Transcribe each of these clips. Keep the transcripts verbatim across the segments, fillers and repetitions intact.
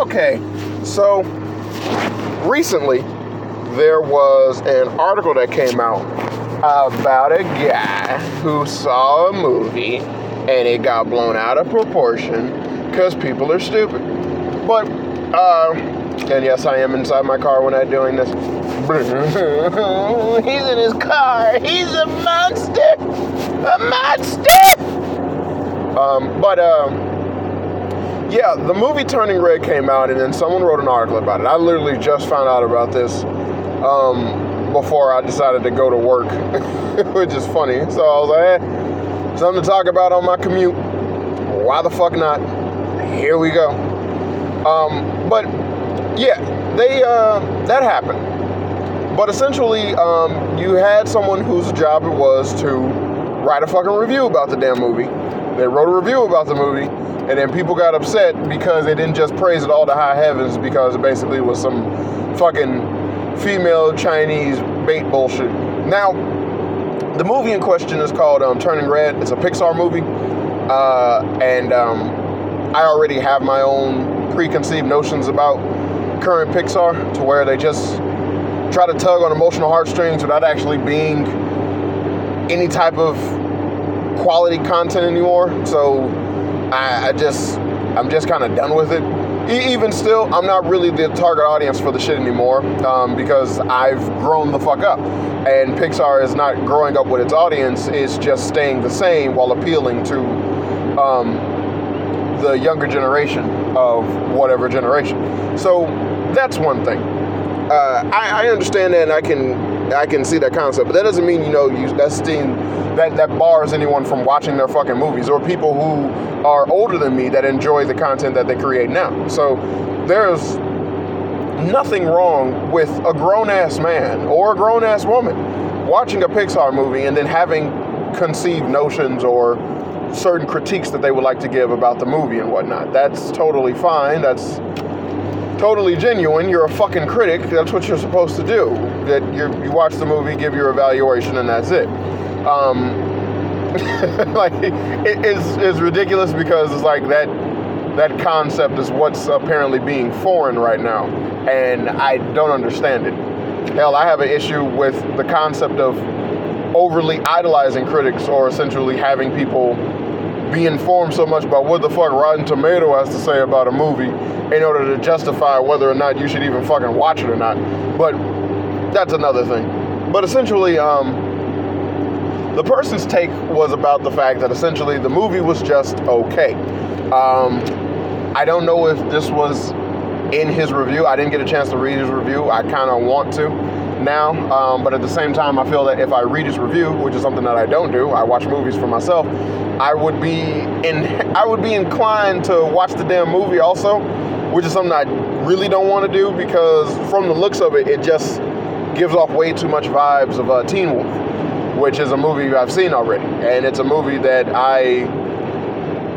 Okay, so recently there was an article that came out about a guy who saw a movie and it got blown out of proportion because people are stupid. But, uh, and yes, I am inside my car when I'm doing this. He's in his car. He's a monster. A monster. Um, but, um, yeah, the movie Turning Red came out, and then someone wrote an article about it. I literally just found out about this um, before I decided to go to work, which is funny. So I was like, eh, something to talk about on my commute. Why the fuck not? Here we go. Um, but, yeah, they uh, that happened. But essentially, um, you had someone whose job it was to write a fucking review about the damn movie. They wrote a review about the movie, and then people got upset because they didn't just praise it all to high heavens because it basically was some fucking female Chinese bait bullshit. Now, the movie in question is called um, Turning Red. It's a Pixar movie, uh, and um, I already have my own preconceived notions about current Pixar to where they just try to tug on emotional heartstrings without actually being any type of quality content anymore, so I, I just, I'm just kind of done with it. E- even still, I'm not really the target audience for the shit anymore, um, because I've grown the fuck up, and Pixar is not growing up with its audience, it's just staying the same while appealing to um, the younger generation of whatever generation. So, that's one thing. Uh, I, I understand that, and I can I can see that concept, but that doesn't mean, you know, you, that's thing, that, that bars anyone from watching their fucking movies, or people who are older than me that enjoy the content that they create now. So there's nothing wrong with a grown-ass man or a grown-ass woman watching a Pixar movie and then having conceived notions or certain critiques that they would like to give about the movie and whatnot. That's totally fine. That's totally genuine. You're a fucking critic. That's what you're supposed to do. That you're, you watch the movie, give your evaluation, and that's it. Um, like it, it's it's ridiculous because it's like that that concept is what's apparently being foreign right now, and I don't understand it. Hell, I have an issue with the concept of overly idolizing critics, or essentially having people be informed so much about what the fuck Rotten Tomato has to say about a movie in order to justify whether or not you should even fucking watch it or not. But that's another thing. But essentially, um, the person's take was about the fact that essentially the movie was just okay. Um, I don't know if this was in his review. I didn't get a chance to read his review. I kind of want to now, um, but at the same time, I feel that if I read his review, which is something that I don't do, I watch movies for myself, I would be in, I would be inclined to watch the damn movie also, which is something I really don't want to do because from the looks of it, it just gives off way too much vibes of uh, Teen Wolf, which is a movie I've seen already, and it's a movie that I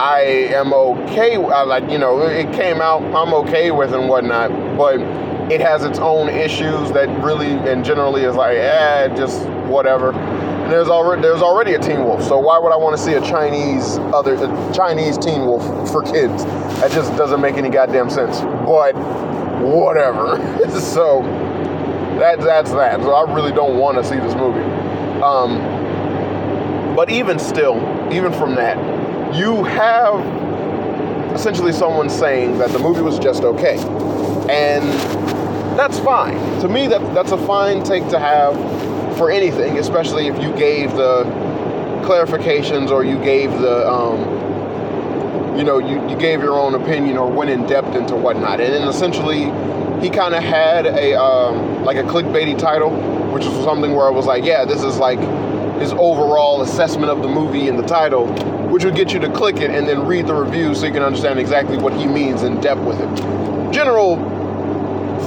I am okay with. I like, you know, it came out, I'm okay with and whatnot, but it has its own issues that really and generally is like, eh, just whatever. And there's already there's already a Teen Wolf, so why would I want to see a Chinese other a Chinese Teen Wolf for kids? That just doesn't make any goddamn sense. But whatever. So that that's that. So I really don't want to see this movie. Um, but even still, even from that, you have essentially someone saying that the movie was just okay, and that's fine. To me, that that's a fine take to have for anything, especially if you gave the clarifications or you gave the, um, you know, you, you gave your own opinion or went in depth into whatnot. And then essentially, he kind of had a um, like a clickbaity title, which was something where I was like, yeah, this is like his overall assessment of the movie in the title, which would get you to click it and then read the review so you can understand exactly what he means in depth with it. General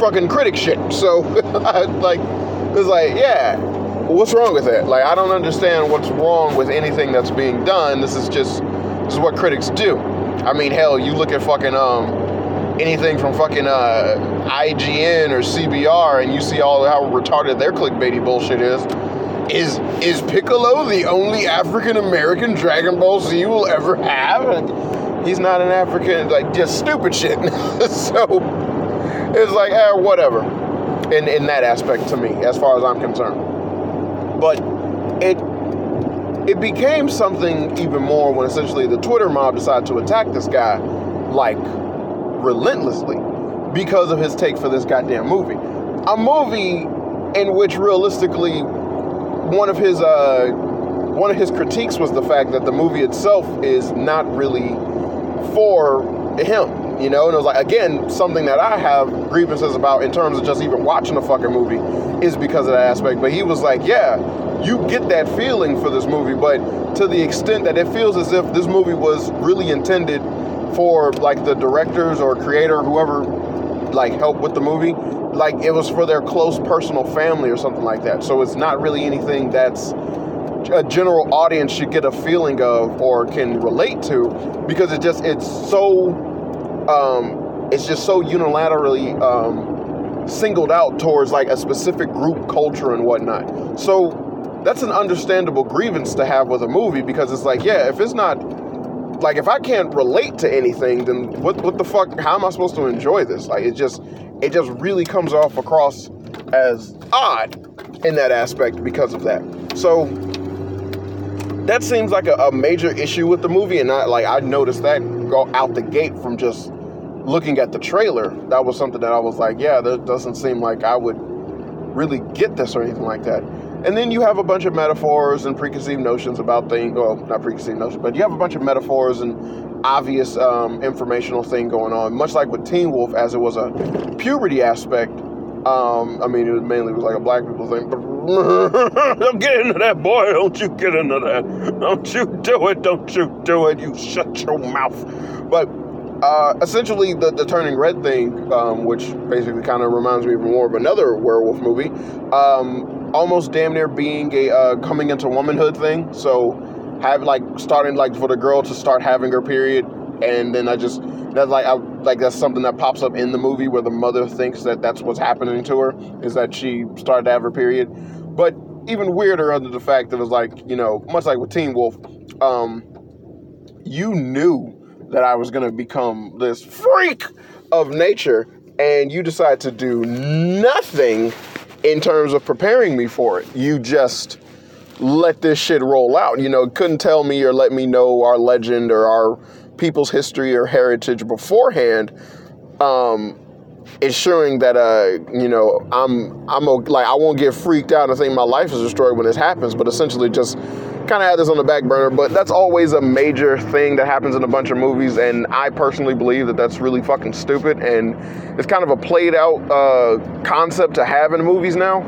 fucking critic shit. So, like, it's like, yeah, what's wrong with that? Like, I don't understand what's wrong with anything that's being done. This is just, this is what critics do. I mean, hell, you look at fucking, um, anything from fucking uh, I G N or C B R and you see all how retarded their clickbaity bullshit is. Is is Piccolo the only African-American Dragon Ball Z you will ever have? He's not an African, like, just stupid shit. So it's like, eh, whatever. In in that aspect to me, as far as I'm concerned. But it it became something even more when essentially the Twitter mob decided to attack this guy, like, relentlessly, because of his take for this goddamn movie. A movie in which realistically one of his uh one of his critiques was the fact that the movie itself is not really for him, you know? And it was like, again, something that I have grievances about in terms of just even watching a fucking movie is because of that aspect. But he was like, yeah, you get that feeling for this movie, but to the extent that it feels as if this movie was really intended for, like, the directors or creator, whoever, like, helped with the movie, like, it was for their close personal family or something like that. So it's not really anything that's a general audience should get a feeling of or can relate to, because it just, it's so, um, it's just so unilaterally um, singled out towards, like, a specific group culture and whatnot. So that's an understandable grievance to have with a movie, because it's like, yeah, if it's not, like, if I can't relate to anything, then what what the fuck, how am I supposed to enjoy this? Like, it just, it just really comes off across as odd in that aspect because of that. So that seems like a, a major issue with the movie, and I, like, I noticed that go out the gate from just looking at the trailer. That was something that I was like, yeah, that doesn't seem like I would really get this or anything like that. And then you have a bunch of metaphors and preconceived notions about things, well, not preconceived notions, but you have a bunch of metaphors and obvious um, informational thing going on, much like with Teen Wolf, as it was a puberty aspect. Um, I mean, it was mainly it was like a black people thing, but don't get into that, boy. Don't you get into that. Don't you do it. Don't you do it. You shut your mouth. But uh, essentially, the, the Turning Red thing, um, which basically kind of reminds me even more of another werewolf movie, um, almost damn near being a uh, coming into womanhood thing. So, have like starting like for the girl to start having her period, and then I just that's like I like that's something that pops up in the movie where the mother thinks that that's what's happening to her, is that she started to have her period. But even weirder under the fact that it was like, you know, much like with Teen Wolf, um, you knew that I was going to become this freak of nature, and you decide to do nothing in terms of preparing me for it. You just let this shit roll out. You know, couldn't tell me or let me know our legend or our people's history or heritage beforehand, um, ensuring that, uh, you know, I'm, I'm a, like, I won't get freaked out and think my life is destroyed when this happens, but essentially just kind of had this on the back burner. But that's always a major thing that happens in a bunch of movies, and I personally believe that that's really fucking stupid, and it's kind of a played out uh, concept to have in movies now.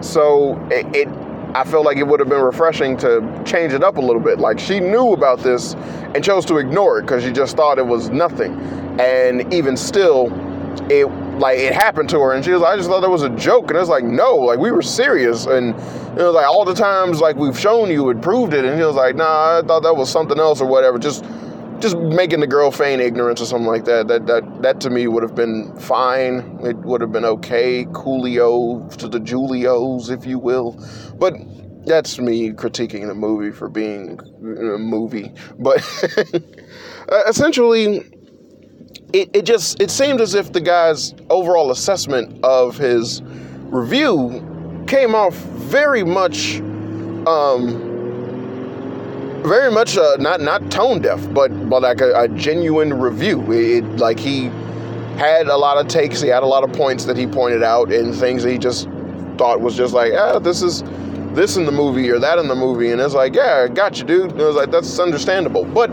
So it, it I feel like it would have been refreshing to change it up a little bit. Like, she knew about this and chose to ignore it because she just thought it was nothing. And even still, it like it happened to her, and she was like, I just thought that was a joke. And it's like, no, like, we were serious. And it was like, all the times, like, we've shown you it proved it. And he was like, nah, I thought that was something else or whatever. Just just making the girl feign ignorance or something like that. That that that to me would have been fine. It would have been okay. Coolio to the Julios, if you will. But that's me critiquing the movie for being a movie. But essentially, it, it just, it seemed as if the guy's overall assessment of his review came off very much, um, very much uh, not not tone deaf, but but like a, a genuine review. It, like, he had a lot of takes, he had a lot of points that he pointed out, and things that he just thought was just like, ah, this is this in the movie or that in the movie, and it's like, yeah, I got you, dude. And it was like, that's understandable. But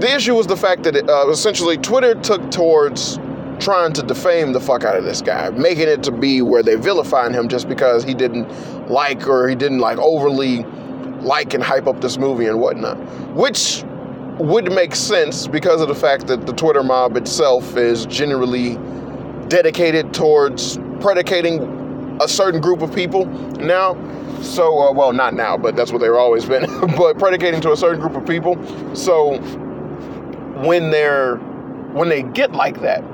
the issue was the fact that it, uh, essentially Twitter took towards trying to defame the fuck out of this guy, making it to be where they vilifying him just because he didn't like or he didn't like overly. like and hype up this movie and whatnot, which would make sense because of the fact that the Twitter mob itself is generally dedicated towards predicating a certain group of people now. So, uh, well, not now, but that's what they've always been, but predicating to a certain group of people. So when they're, when they get like that,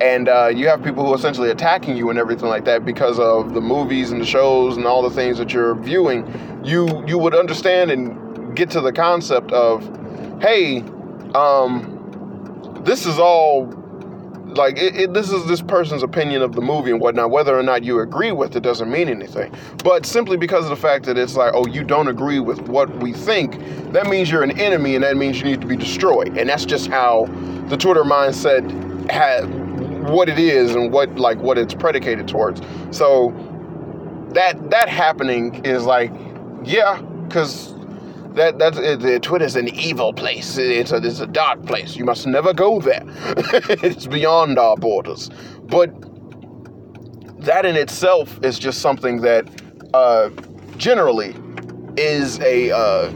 and uh, you have people who are essentially attacking you and everything like that because of the movies and the shows and all the things that you're viewing, you you would understand and get to the concept of, hey, um, this is all, like, it, it, this is this person's opinion of the movie and whatnot. Whether or not you agree with it doesn't mean anything. But simply because of the fact that it's like, oh, you don't agree with what we think, that means you're an enemy, and that means you need to be destroyed. And that's just how the Twitter mindset had what it is and what, like, what it's predicated towards. So that that happening is like, yeah, because that that's it, Twitter's an evil place. It's a it's a dark place. You must never go there. It's beyond our borders. But that in itself is just something that uh, generally is a uh,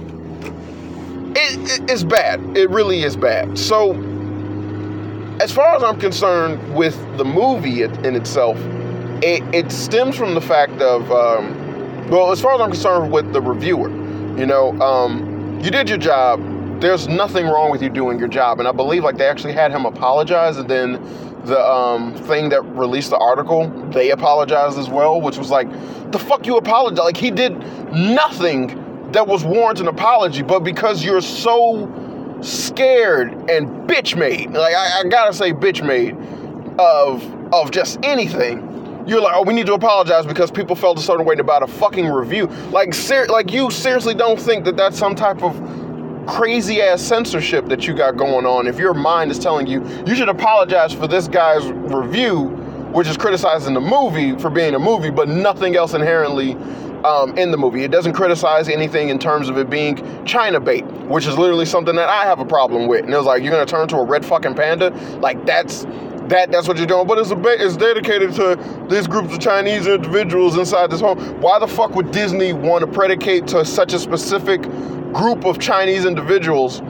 it, it, it's bad. It really is bad. So as far as I'm concerned with the movie in itself, it, it stems from the fact of, um, well, as far as I'm concerned with the reviewer, you know, um, you did your job. There's nothing wrong with you doing your job. And I believe, like, they actually had him apologize, and then the um, thing that released the article, they apologized as well, which was like, the fuck you apologize? Like, he did nothing that was warrant an apology, but because you're so scared and bitch made, like I, I gotta say bitch made of of just anything, you're like, oh, we need to apologize because people felt a certain way about a fucking review. Like, ser- like you seriously don't think that that's some type of crazy ass censorship that you got going on if your mind is telling you you should apologize for this guy's review, which is criticizing the movie for being a movie, but nothing else inherently Um, in the movie. It doesn't criticize anything in terms of it being China bait, which is literally something that I have a problem with. And it was like, you're gonna turn to a red fucking panda? Like, that's that that's what you're doing. But it's a ba- it's dedicated to these groups of Chinese individuals inside this home. Why the fuck would Disney want to predicate to such a specific group of Chinese individuals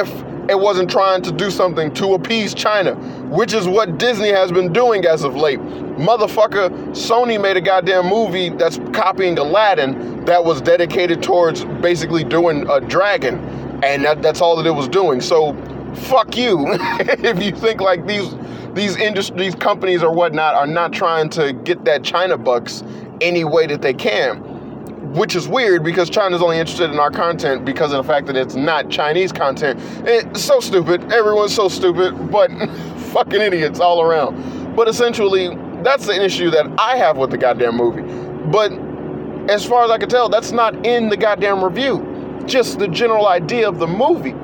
if it wasn't trying to do something to appease China, which is what Disney has been doing as of late? Motherfucker, Sony made a goddamn movie that's copying Aladdin that was dedicated towards basically doing a dragon, and that, that's all that it was doing. So fuck you if you think like these these industries, companies or whatnot are not trying to get that China bucks any way that they can. Which is weird because China's only interested in our content because of the fact that it's not Chinese content. It's so stupid. Everyone's so stupid, but fucking idiots all around. But essentially, that's the issue that I have with the goddamn movie. But as far as I can tell, that's not in the goddamn review. Just the general idea of the movie.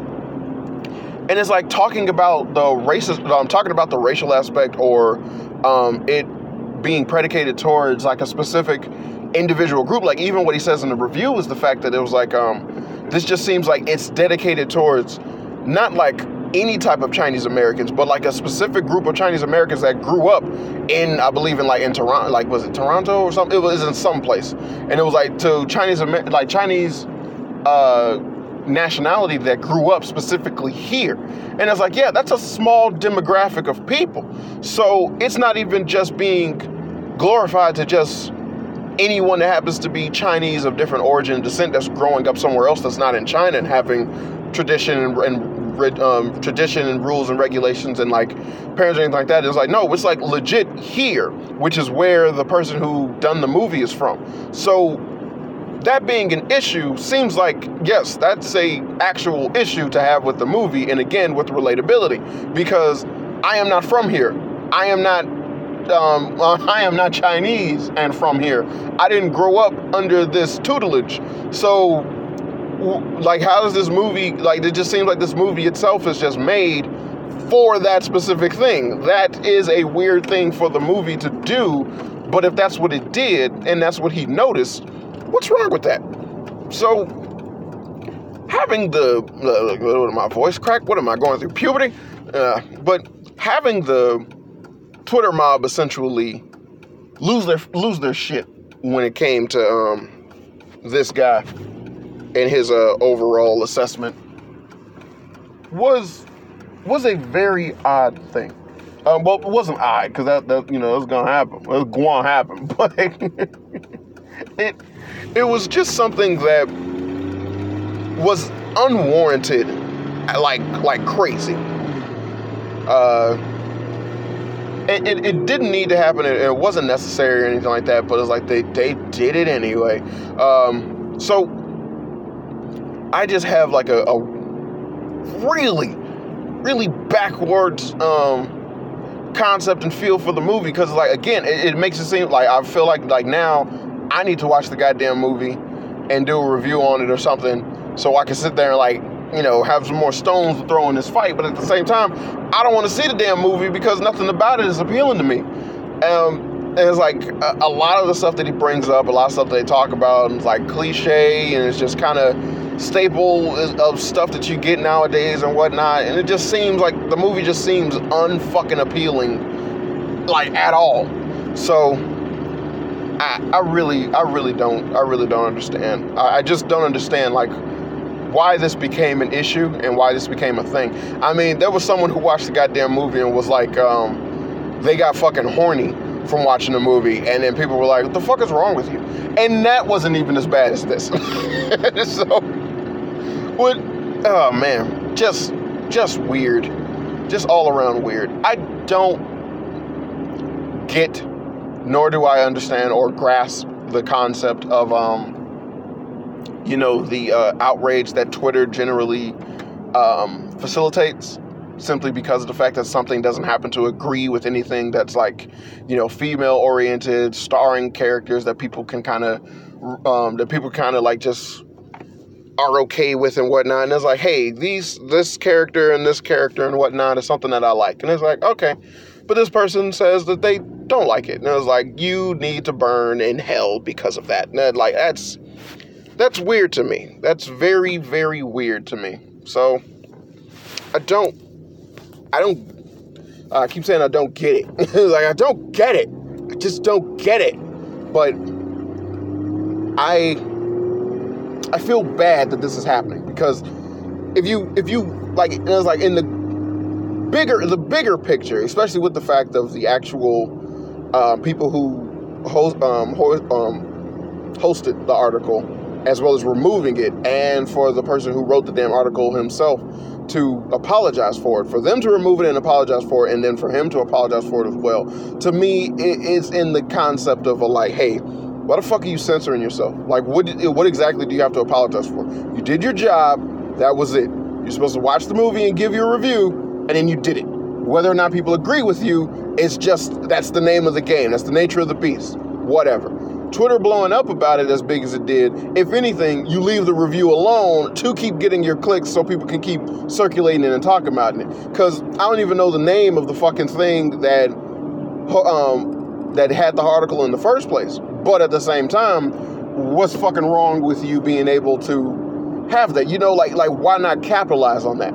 And it's like talking about the racist, I'm talking about the racial aspect or um, it being predicated towards like a specific individual group. Like, even what he says in the review is the fact that it was like, um, this just seems like it's dedicated towards not like any type of Chinese Americans, but like a specific group of Chinese Americans that grew up in, I believe in like in Toronto, like was it Toronto or something? It was in some place. And it was like to Chinese, Amer- like Chinese, uh, nationality that grew up specifically here. And it's like, yeah, that's a small demographic of people. So it's not even just being glorified to just anyone that happens to be Chinese of different origin and descent that's growing up somewhere else that's not in China and having tradition and, and um, tradition and rules and regulations and like parents and things like that. It's like, no, it's like legit here, which is where the person who done the movie is from. So that being an issue seems like, yes, that's a actual issue to have with the movie. And again, with relatability, because I am not from here. I am not Um, I am not Chinese and from here. I didn't grow up under this tutelage. So, like, how does this movie, like, it just seems like this movie itself is just made for that specific thing. That is a weird thing for the movie to do, but if that's what it did and that's what he noticed, what's wrong with that? So, having the, uh, my voice crack, what am I going through, puberty? Uh, but having the Twitter mob essentially lose their lose their shit when it came to um, this guy and his uh, overall assessment was was a very odd thing. Uh, well, it wasn't odd because that, that you know it was gonna happen. It was gonna happen, but it it was just something that was unwarranted, like like crazy. Uh. It, it, it didn't need to happen. It, it wasn't necessary or anything like that, but it's like they, they did it anyway. Um, so I just have like a, a really really backwards um, concept and feel for the movie, because, like, again, it, it makes it seem like I feel like like now I need to watch the goddamn movie and do a review on it or something, so I can sit there and, like, you know, have some more stones to throw in this fight. But at the same time, I don't want to see the damn movie because nothing about it is appealing to me. Um, and it's like a, a lot of the stuff that he brings up, a lot of stuff that they talk about, is like cliche, and it's just kind of staple of stuff that you get nowadays and whatnot. And it just seems like the movie just seems unfucking appealing, like, at all. So I, I really, I really don't, I really don't understand. I, I just don't understand, like, why this became an issue and why this became a thing. I mean, there was someone who watched the goddamn movie and was like, um, they got fucking horny from watching the movie, and then people were like, what the fuck is wrong with you? And that wasn't even as bad as this. So, what, oh man, just, just weird. Just all around weird. I don't get, nor do I understand or grasp the concept of, um, you know, the uh, outrage that Twitter generally um, facilitates, simply because of the fact that something doesn't happen to agree with anything that's, like, you know, female-oriented, starring characters that people can kind of, um, that people kind of, like, just are okay with and whatnot. And it's like, hey, these, this character and this character and whatnot is something that I like. And it's like, okay, but this person says that they don't like it. And it's like, you need to burn in hell because of that. And, like, that's... That's weird to me. That's very, very weird to me. So, I don't, I don't, uh, I keep saying I don't get it. Like, I don't get it. I just don't get it. But I, I feel bad that this is happening, because if you, if you, like, it was like in the bigger, the bigger picture, especially with the fact of the actual uh, people who host, um, host, um, hosted the article, as well as removing it, and for the person who wrote the damn article himself to apologize for it, for them to remove it and apologize for it, and then for him to apologize for it as well. To me, it's in the concept of a, like, hey, why the fuck are you censoring yourself? Like, what what exactly do you have to apologize for? You did your job. That was it. You're supposed to watch the movie and give your review, and then you did it. Whether or not people agree with you, it's just, that's the name of the game. That's the nature of the beast. Whatever. Twitter blowing up about it as big as it did, if anything, you leave the review alone to keep getting your clicks so people can keep circulating it and talking about it. Because I don't even know the name of the fucking thing that um, that had the article in the first place. But at the same time, what's fucking wrong with you being able to have that? You know, like, like why not capitalize on that?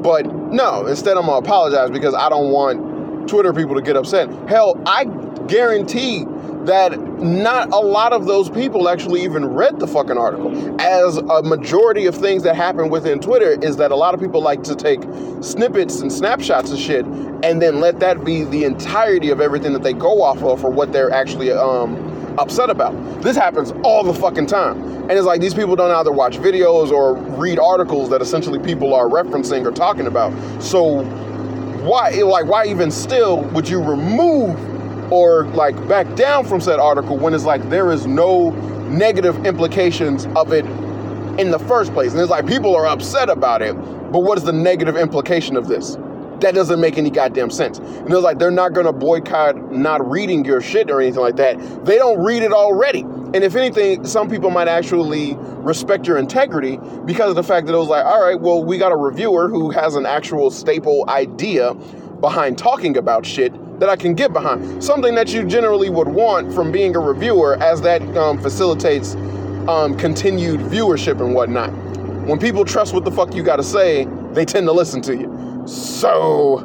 But no, instead I'm going to apologize because I don't want Twitter people to get upset. Hell, I guarantee that not a lot of those people actually even read the fucking article, as a majority of things that happen within Twitter is that a lot of people like to take snippets and snapshots of shit and then let that be the entirety of everything that they go off of for what they're actually um, upset about. This happens all the fucking time. And it's like, these people don't either watch videos or read articles that essentially people are referencing or talking about. So why, like, why even still would you remove or, like, back down from said article when it's like there is no negative implications of it in the first place? And it's like, people are upset about it, but what is the negative implication of this? That doesn't make any goddamn sense. And it's like, they're not going to boycott not reading your shit or anything like that. They don't read it already. And if anything, some people might actually respect your integrity because of the fact that it was like, all right, well, we got a reviewer who has an actual staple idea behind talking about shit that I can get behind. Something that you generally would want from being a reviewer, as that um, facilitates um, continued viewership and whatnot. When people trust what the fuck you gotta say, they tend to listen to you. So,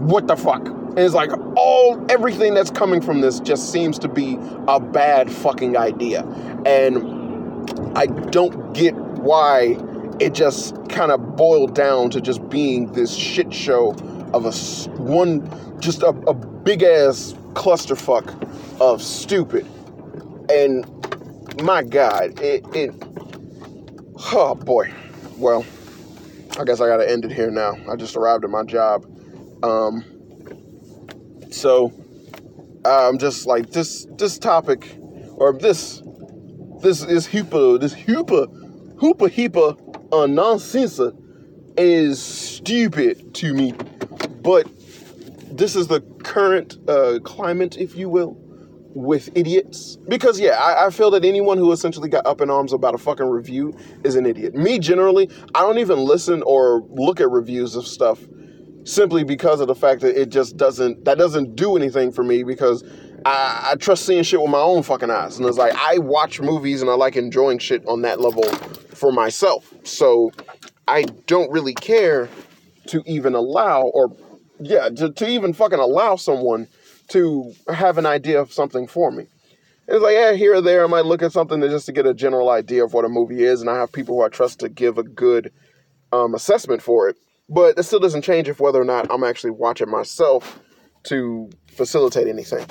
what the fuck? And it's like, all, everything that's coming from this just seems to be a bad fucking idea. And I don't get why it just kind of boiled down to just being this shit show of a one, just a, a big ass clusterfuck of stupid. And my God, it, it, oh boy. Well, I guess I gotta end it here now. I just arrived at my job. Um, so I'm just like, this, this topic, or this, this is hooper, this hooper, hooper, hooper, uh, nonsense. is stupid to me. But this is the current uh, climate, if you will, with idiots. Because, yeah, I, I feel that anyone who essentially got up in arms about a fucking review is an idiot. Me, generally, I don't even listen or look at reviews of stuff simply because of the fact that it just doesn't, that doesn't do anything for me, because I, I trust seeing shit with my own fucking eyes. And it's like, I watch movies and I like enjoying shit on that level for myself. So I don't really care to even allow or, yeah, to, to even fucking allow someone to have an idea of something for me. It's like, yeah, here or there, I might look at something just to get a general idea of what a movie is, and I have people who I trust to give a good um, assessment for it. But it still doesn't change if whether or not I'm actually watching myself to facilitate anything.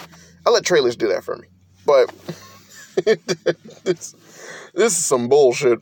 I let trailers do that for me. But this, this is some bullshit.